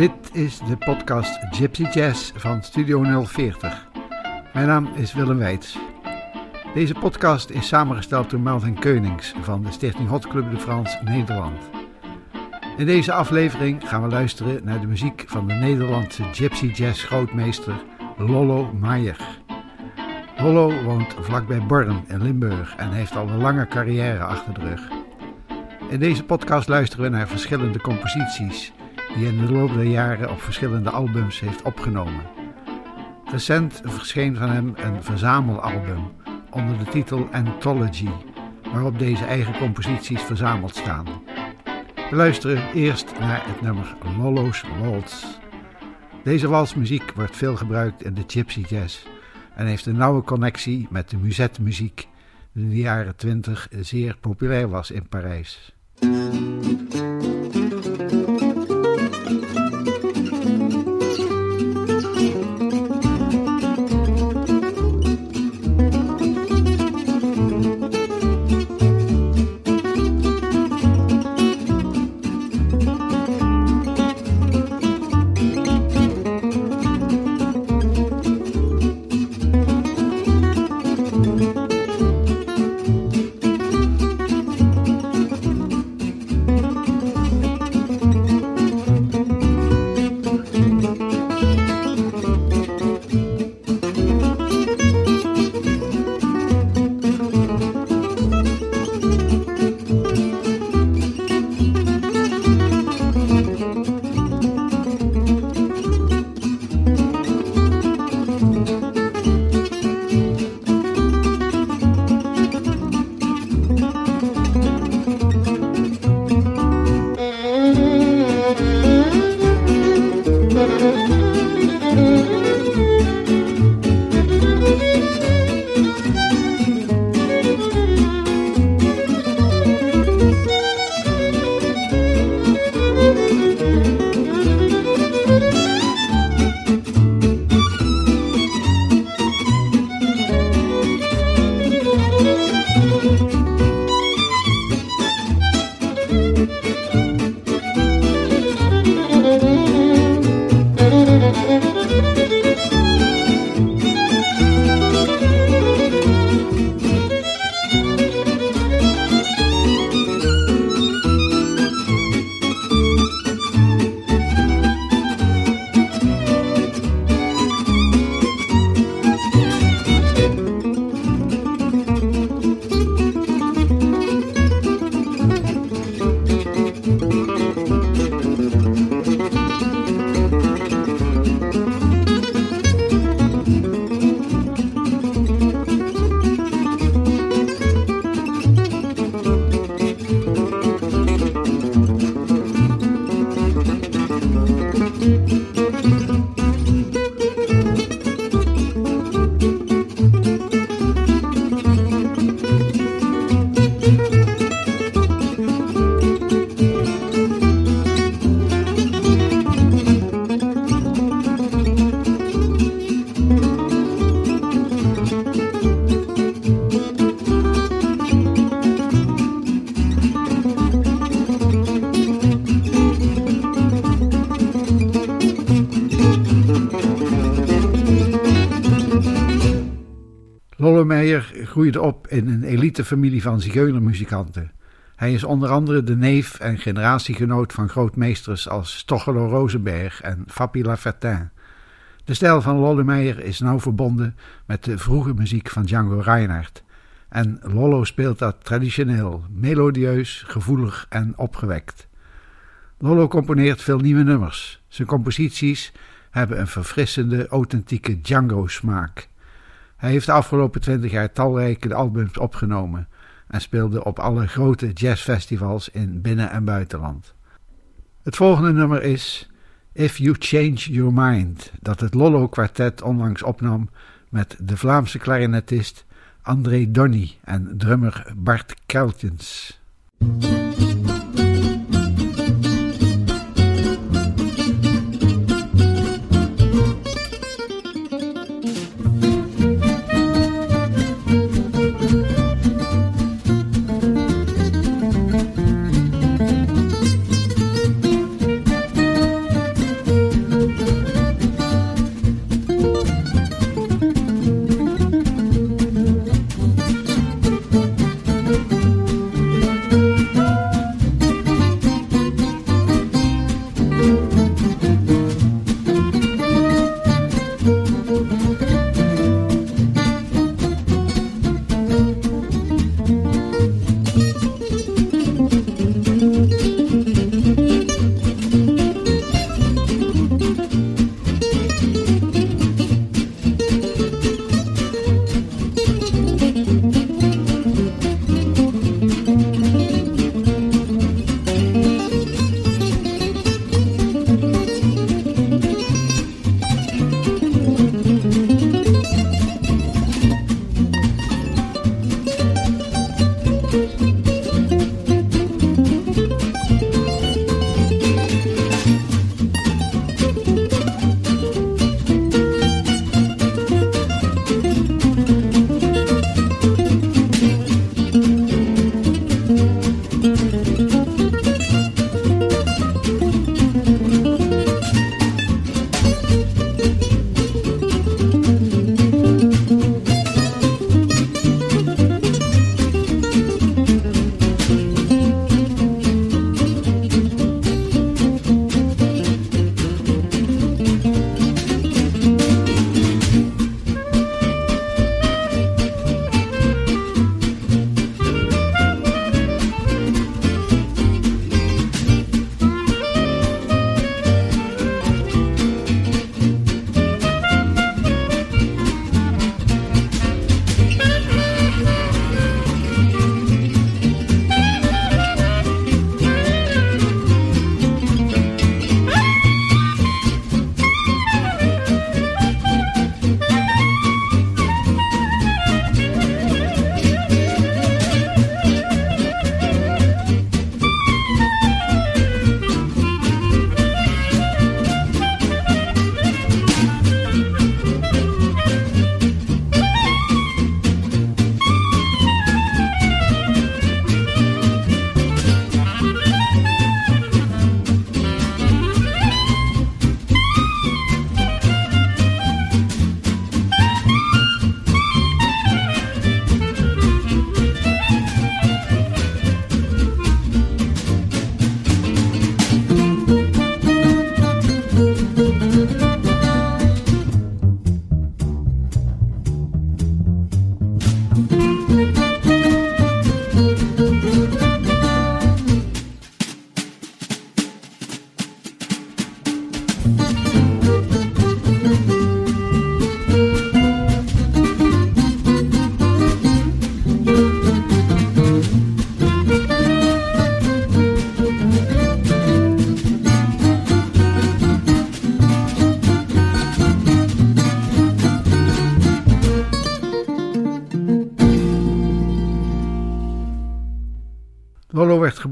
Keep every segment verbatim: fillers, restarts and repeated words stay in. Dit is de podcast Gypsy Jazz van Studio nul veertig. Mijn naam is Willem Weits. Deze podcast is samengesteld door Melvin Keunings van de Stichting Hot Club de France Nederland. In deze aflevering gaan we luisteren naar de muziek van de Nederlandse Gypsy Jazz grootmeester Lollo Maier. Lollo woont vlakbij Born in Limburg en heeft al een lange carrière achter de rug. In deze podcast luisteren we naar verschillende composities die in de loop der jaren op verschillende albums heeft opgenomen. Recent verscheen van hem een verzamelalbum onder de titel Anthology, waarop deze eigen composities verzameld staan. We luisteren eerst naar het nummer Lollo's Waltz. Deze walsmuziek wordt veel gebruikt in de gypsy jazz en heeft een nauwe connectie met de muzetmuziek, die in de jaren twintig zeer populair was in Parijs. Groeide op in een elitefamilie van zigeunermuzikanten. Hij is onder andere de neef en generatiegenoot van grootmeesters als Tochelo Rosenberg en Fapy Lafertin. De stijl van Lollo Maier is nauw verbonden met de vroege muziek van Django Reinhardt. En Lollo speelt dat traditioneel, melodieus, gevoelig en opgewekt. Lollo componeert veel nieuwe nummers. Zijn composities hebben een verfrissende, authentieke Django-smaak. Hij heeft de afgelopen twintig jaar talrijke albums opgenomen en speelde op alle grote jazzfestivals in binnen- en buitenland. Het volgende nummer is If You Change Your Mind, dat het Lollo Quartet onlangs opnam met de Vlaamse klarinetist André Donny en drummer Bart Keltiens.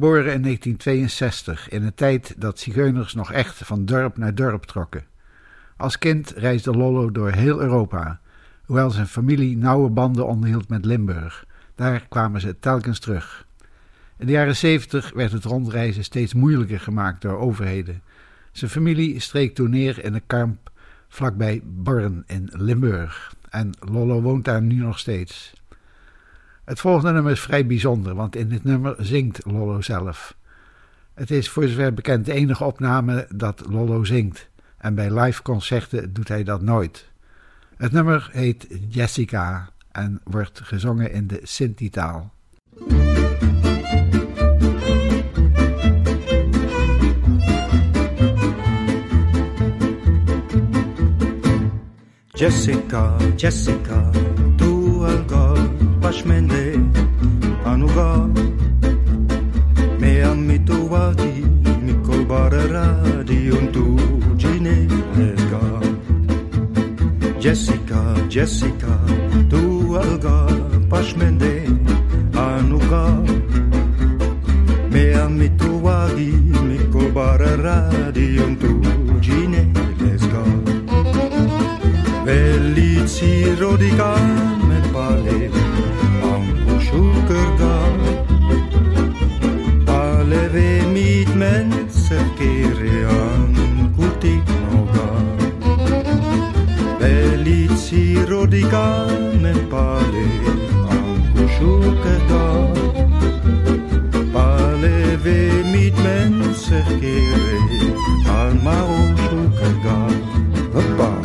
geboren in negentien tweeënzestig, in een tijd dat zigeuners nog echt van dorp naar dorp trokken. Als kind reisde Lollo door heel Europa, hoewel zijn familie nauwe banden onderhield met Limburg. Daar kwamen ze telkens terug. In de jaren zeventig werd het rondreizen steeds moeilijker gemaakt door overheden. Zijn familie streek toen neer in een kamp vlakbij Born in Limburg. En Lollo woont daar nu nog steeds. Het volgende nummer is vrij bijzonder, want in dit nummer zingt Lollo zelf. Het is voor zover bekend de enige opname dat Lollo zingt. En bij live concerten doet hij dat nooit. Het nummer heet Jessica en wordt gezongen in de Sinti-taal. Jessica, Jessica, tu al gol pashmende anuga me amitu wati mikol barara di untu jine elga Jessica, Jessica, tu al gol pashmende anuga me amitu wati mikol barara di untu jine elga Belici rodica met pale, ambu sukerga. Pale we meet men sekere an kutik noga. Belici rodica met pale, ambu sukerga. Pale we meet men sekere an mao sukerga. Hoppa.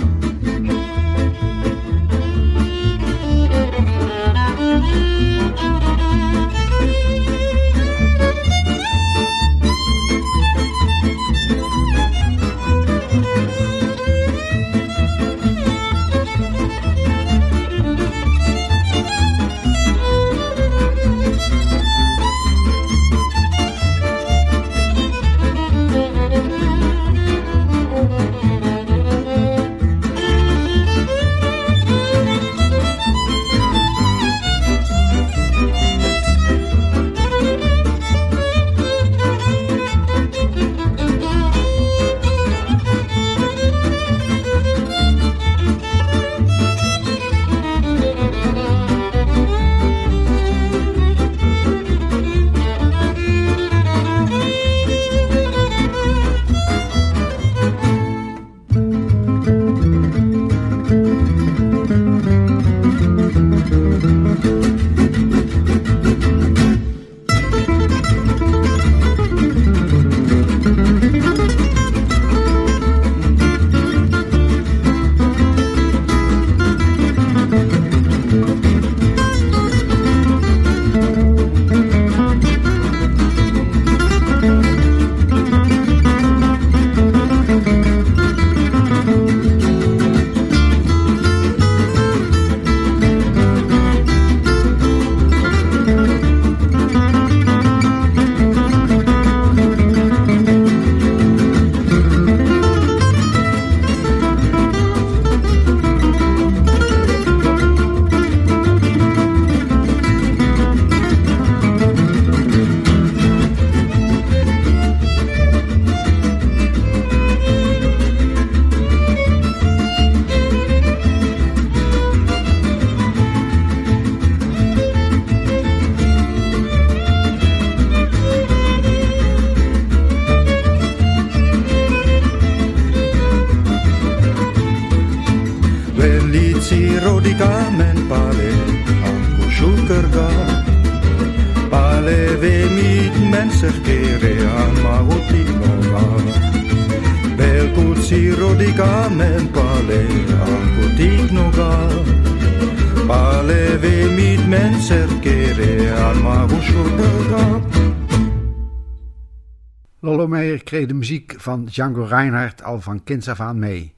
Lollo Maier kreeg de muziek van Django Reinhardt al van kinds af aan mee.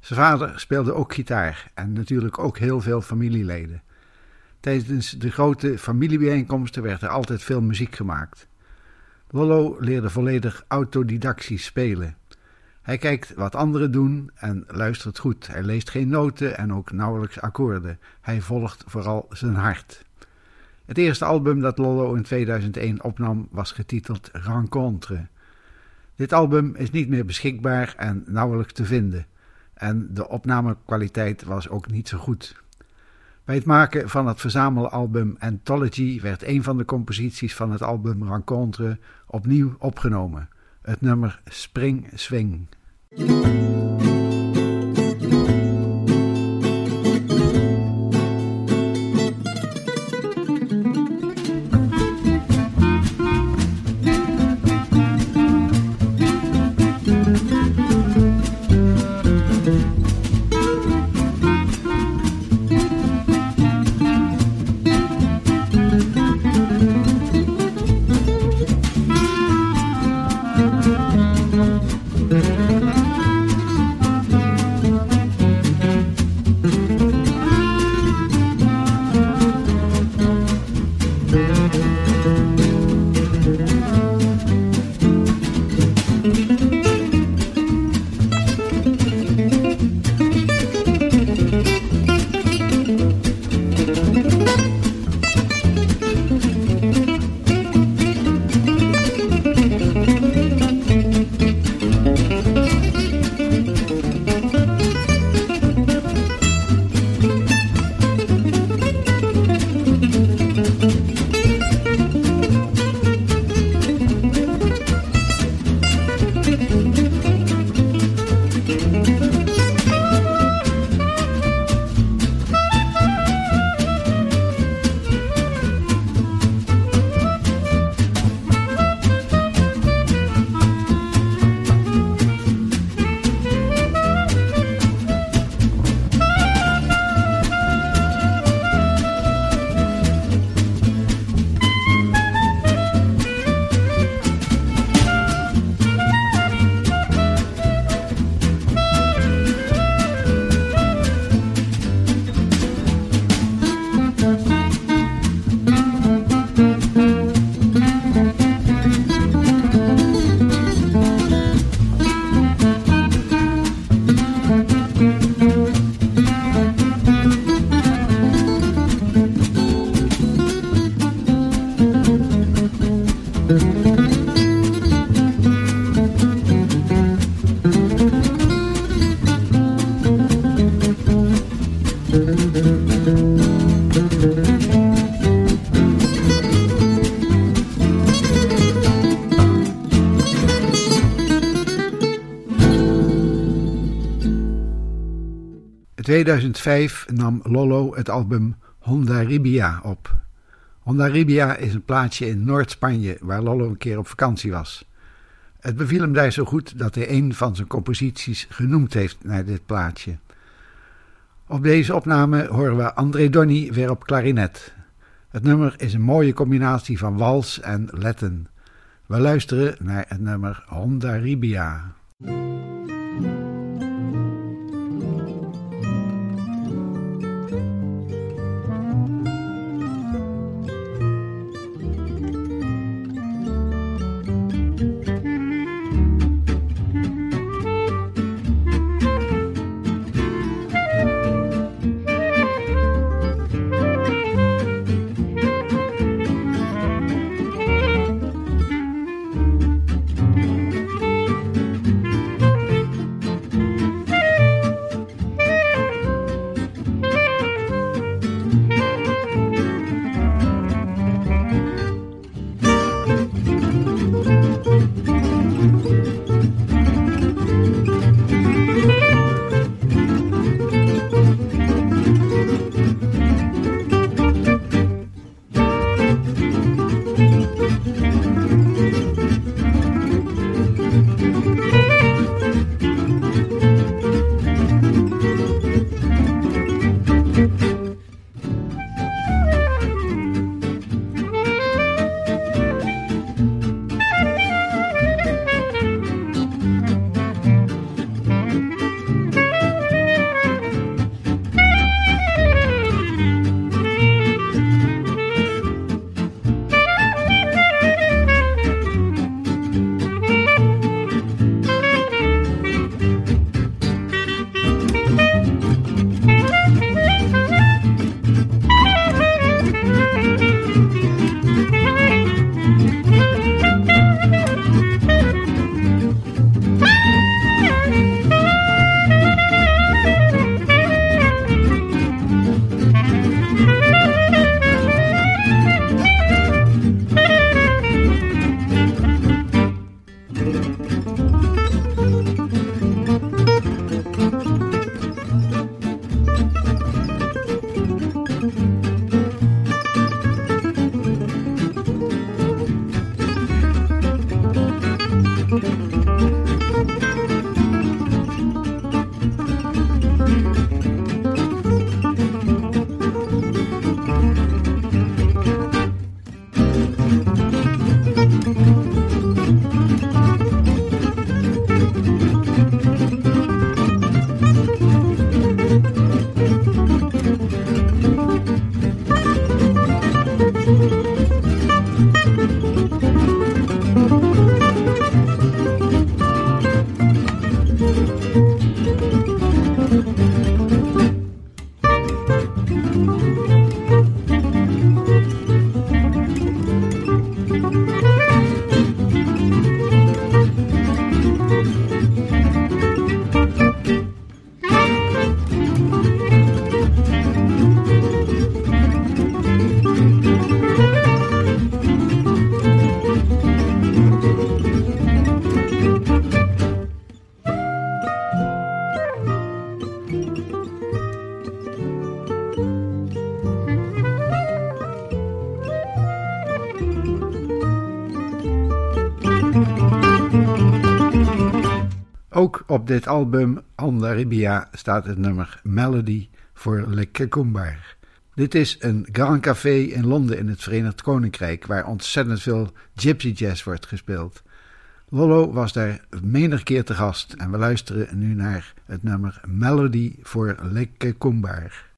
Zijn vader speelde ook gitaar en natuurlijk ook heel veel familieleden. Tijdens de grote familiebijeenkomsten werd er altijd veel muziek gemaakt. Lollo leerde volledig autodidactisch spelen. Hij kijkt wat anderen doen en luistert goed. Hij leest geen noten en ook nauwelijks akkoorden. Hij volgt vooral zijn hart. Het eerste album dat Lollo in tweeduizend één opnam was getiteld Rencontre. Dit album is niet meer beschikbaar en nauwelijks te vinden. En de opnamekwaliteit was ook niet zo goed. Bij het maken van het verzamelalbum Anthology werd een van de composities van het album Rencontre opnieuw opgenomen. Het nummer Spring Swing. In tweeduizend vijf nam Lollo het album Hondarribia op. Hondarribia is een plaatsje in Noord-Spanje waar Lollo een keer op vakantie was. Het beviel hem daar zo goed dat hij een van zijn composities genoemd heeft naar dit plaatsje. Op deze opname horen we André Donny weer op klarinet. Het nummer is een mooie combinatie van wals en letten. We luisteren naar het nummer Hondarribia. Ook op dit album Hondarribia staat het nummer Melody voor Lekkekoembar. Dit is een grand café in Londen in het Verenigd Koninkrijk waar ontzettend veel gypsy jazz wordt gespeeld. Lollo was daar menig keer te gast en we luisteren nu naar het nummer Melody voor Lekkekoembar.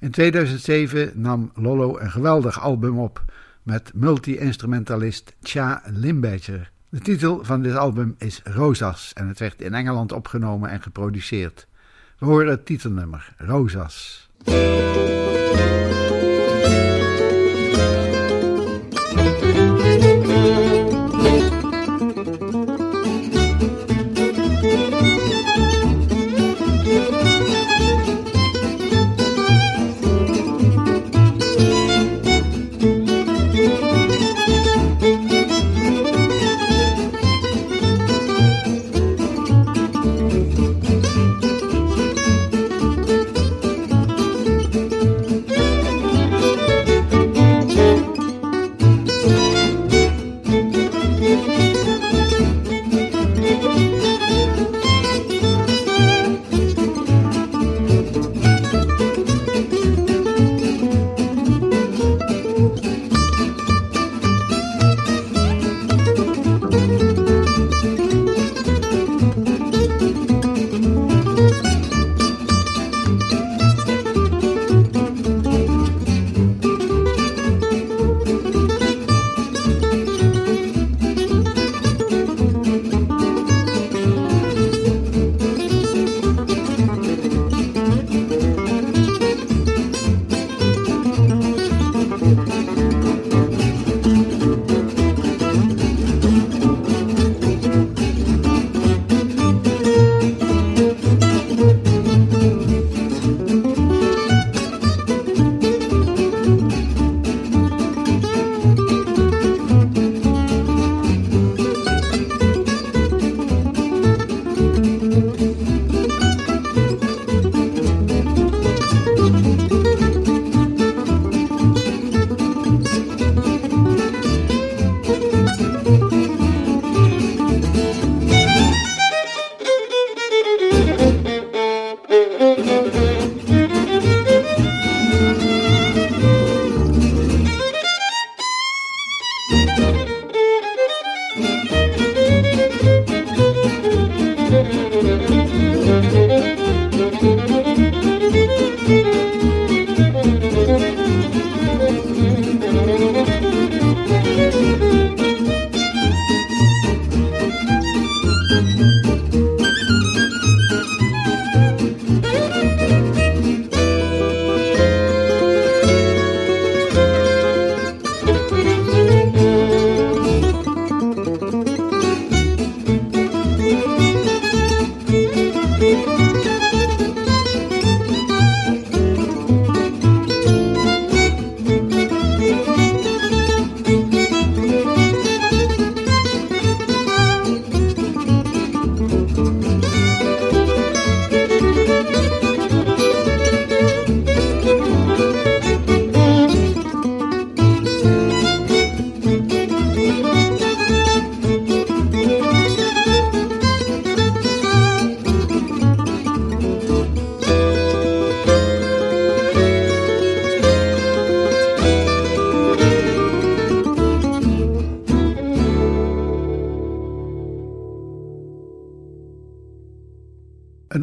In tweeduizend zeven nam Lollo een geweldig album op met multi-instrumentalist Chia Limbadger. De titel van dit album is Rosas en het werd in Engeland opgenomen en geproduceerd. We horen het titelnummer Rosas.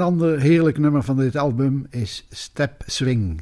ander heerlijk nummer van dit album is Step Swing.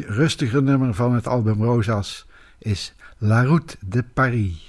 Het rustige nummer van het album Rosas is La Route de Paris.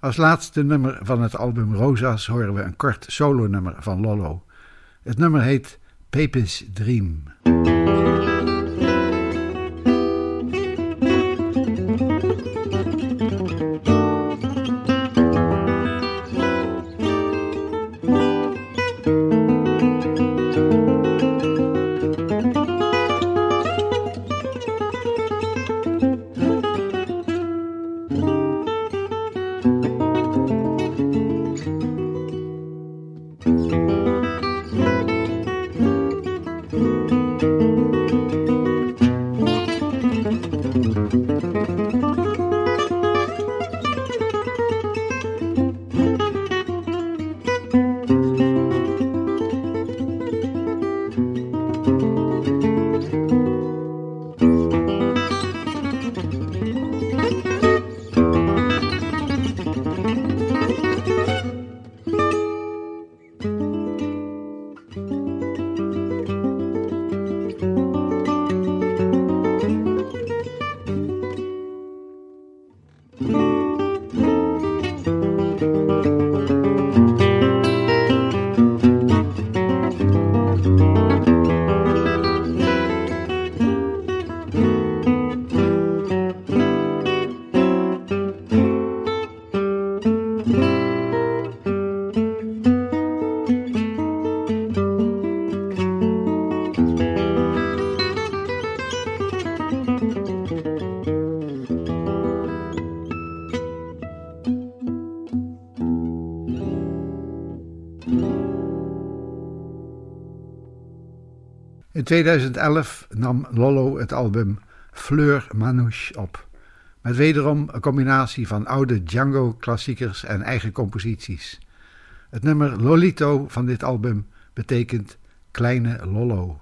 Als laatste nummer van het album Rosas horen we een kort solonummer van Lollo. Het nummer heet Pepe's Dream. In tweeduizend elf nam Lollo het album Fleur Manouche op, met wederom een combinatie van oude Django-klassiekers en eigen composities. Het nummer Lolito van dit album betekent Kleine Lollo.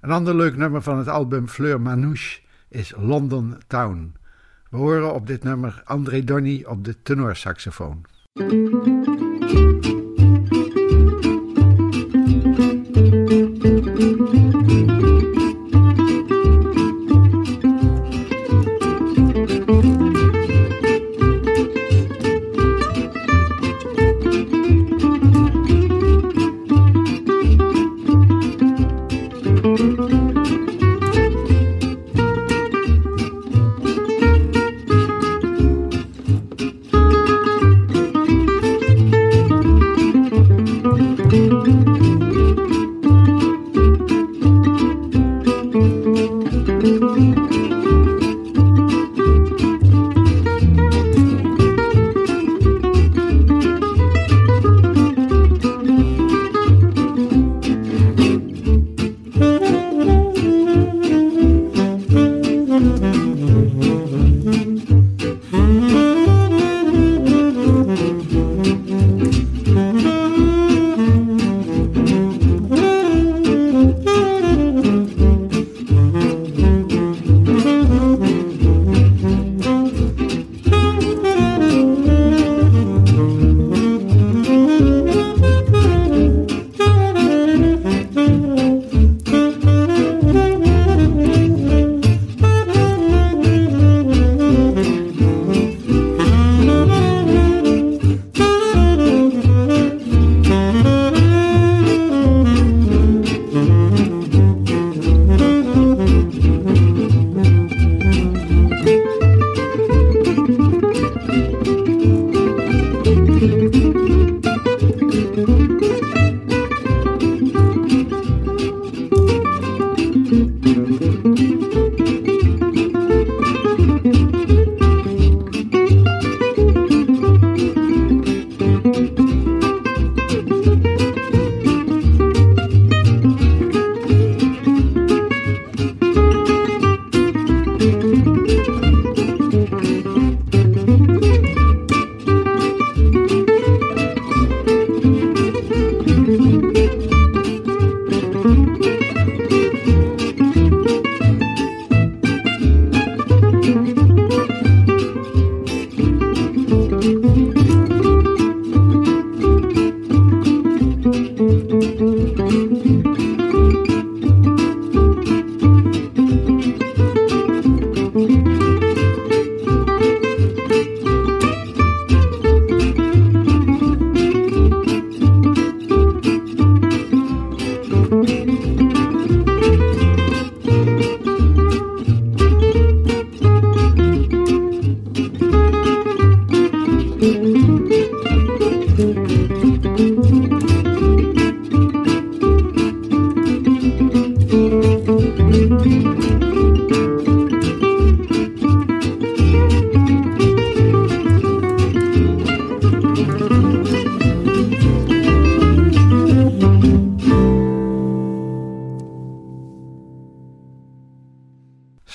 Een ander leuk nummer van het album Fleur Manouche is London Town. We horen op dit nummer André Donny op de tenorsaxofoon.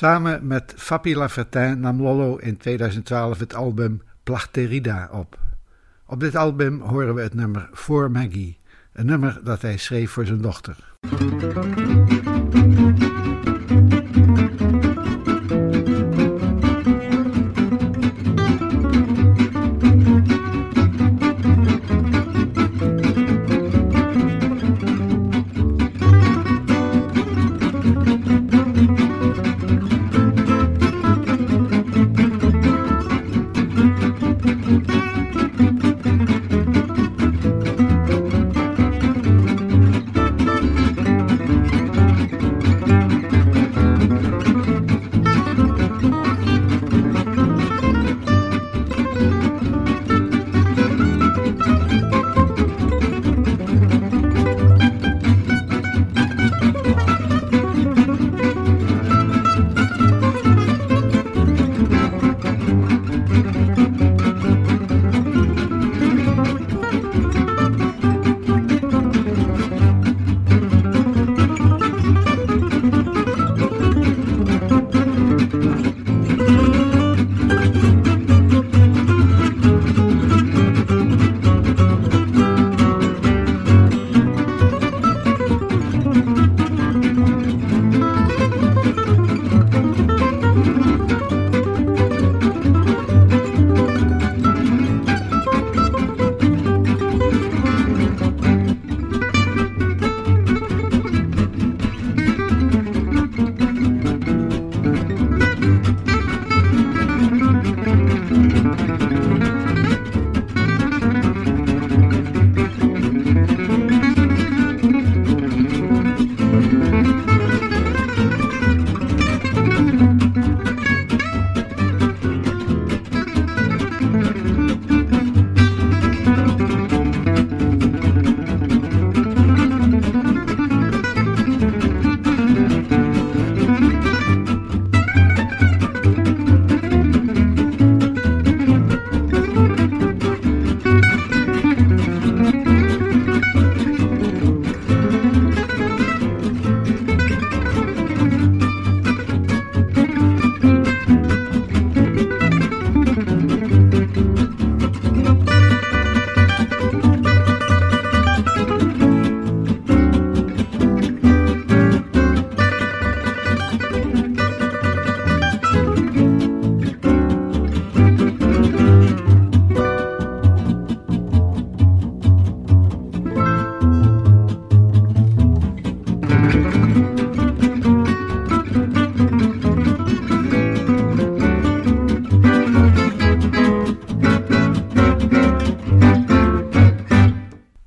Samen met Fapy Lafertin nam Lollo in tweeduizend twaalf het album Plachterida op. Op dit album horen we het nummer Voor Maggie, een nummer dat hij schreef voor zijn dochter.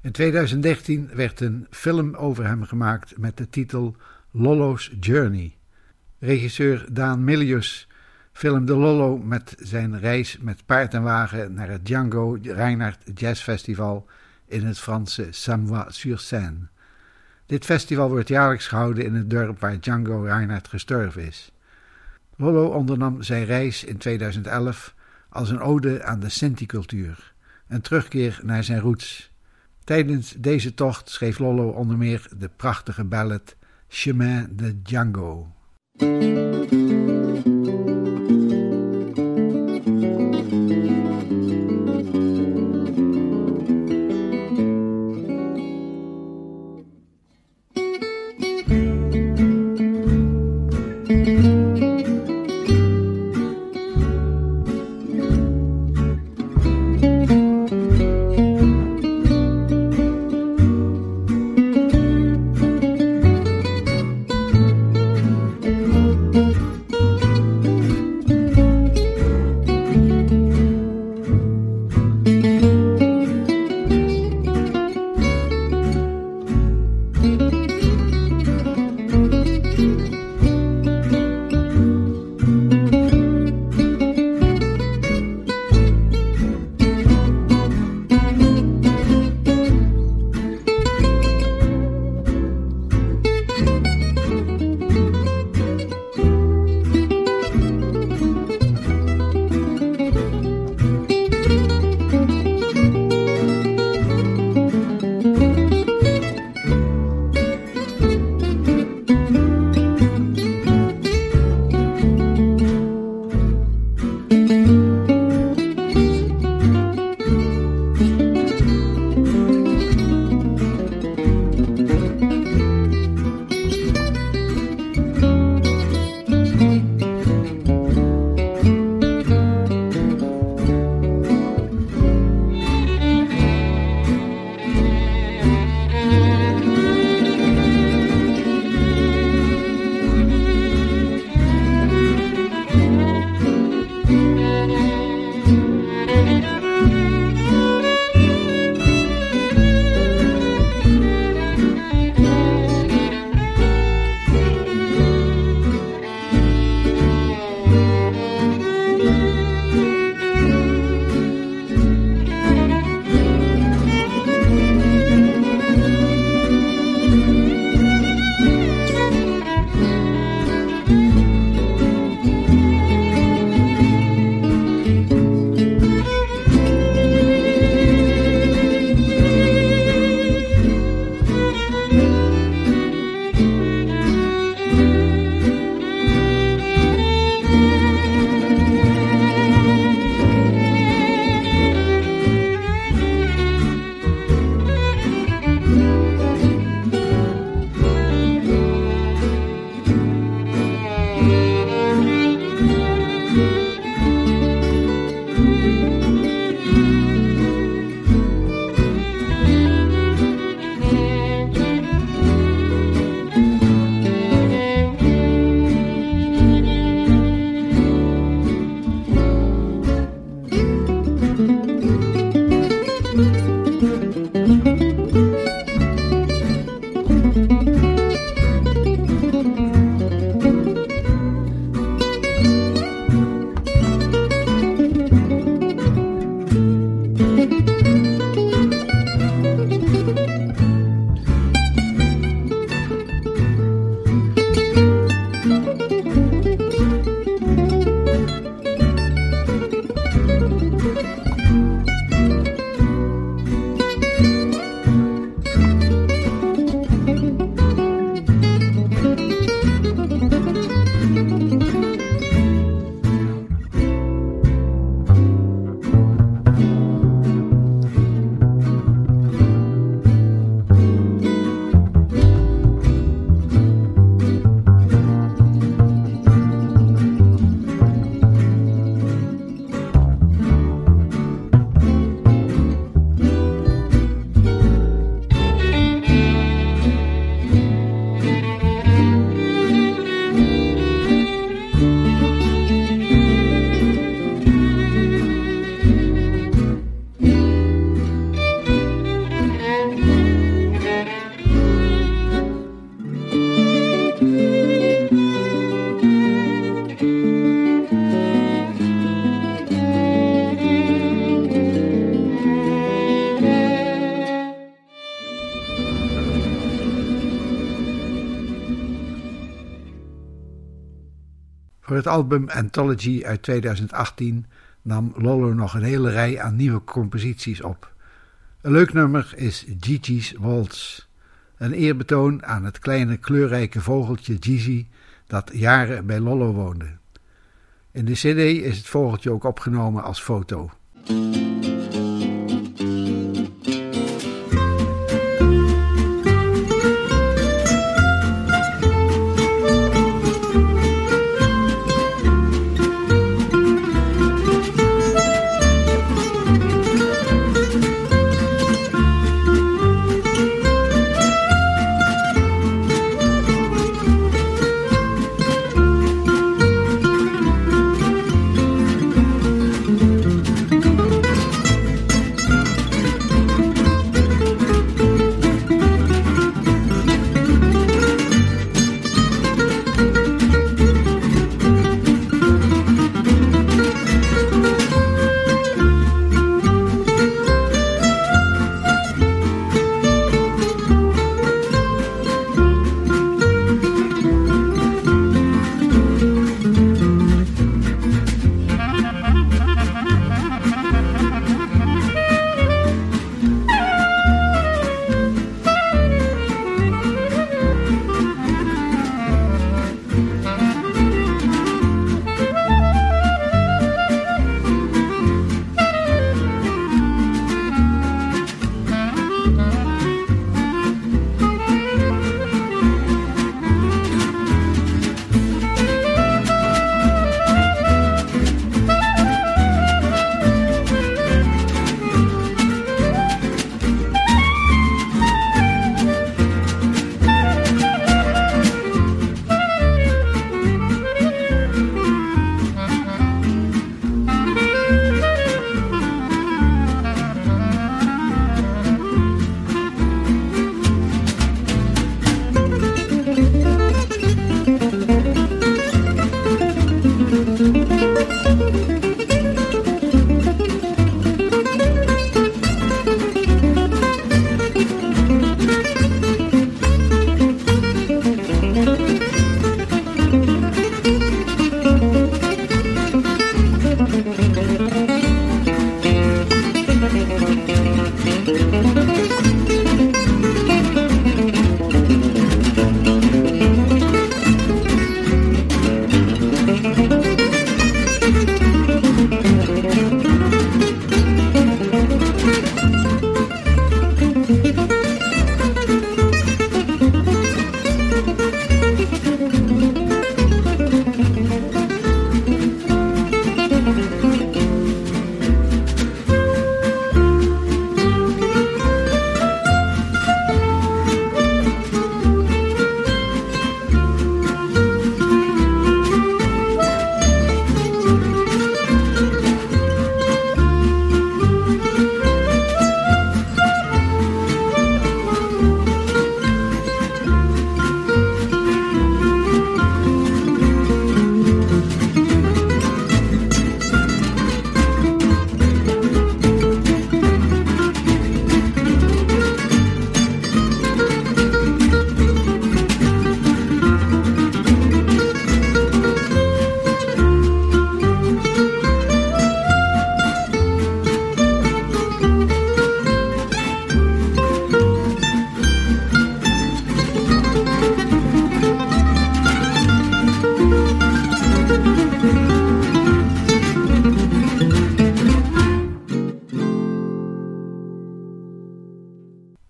In tweeduizend dertien werd een film over hem gemaakt met de titel Lollo's Journey. Regisseur Daan Milius filmde Lollo met zijn reis met paard en wagen naar het Django Reinhardt Jazz Festival in het Franse Samois-sur-Seine. Dit festival wordt jaarlijks gehouden in het dorp waar Django Reinhardt gestorven is. Lollo ondernam zijn reis in tweeduizend elf als een ode aan de Sinti-cultuur, een terugkeer naar zijn roots. Tijdens deze tocht schreef Lollo onder meer de prachtige ballad Chemin de Django. Thank you. het album Anthology uit tweeduizend achttien nam Lollo nog een hele rij aan nieuwe composities op. Een leuk nummer is Gigi's Waltz. Een eerbetoon aan het kleine kleurrijke vogeltje Gigi dat jaren bij Lollo woonde. In de cd is het vogeltje ook opgenomen als foto.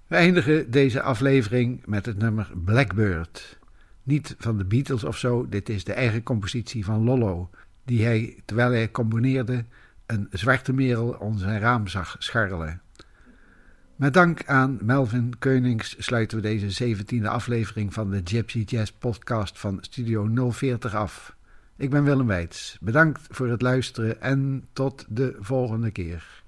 We eindigen deze aflevering met het nummer Blackbird. Niet van de Beatles of zo, dit is de eigen compositie van Lollo, die hij, terwijl hij componeerde, een zwarte merel om zijn raam zag scharrelen. Met dank aan Melvin Keunings sluiten we deze zeventiende aflevering van de Gypsy Jazz podcast van Studio nul veertig af. Ik ben Willem Weits, bedankt voor het luisteren en tot de volgende keer.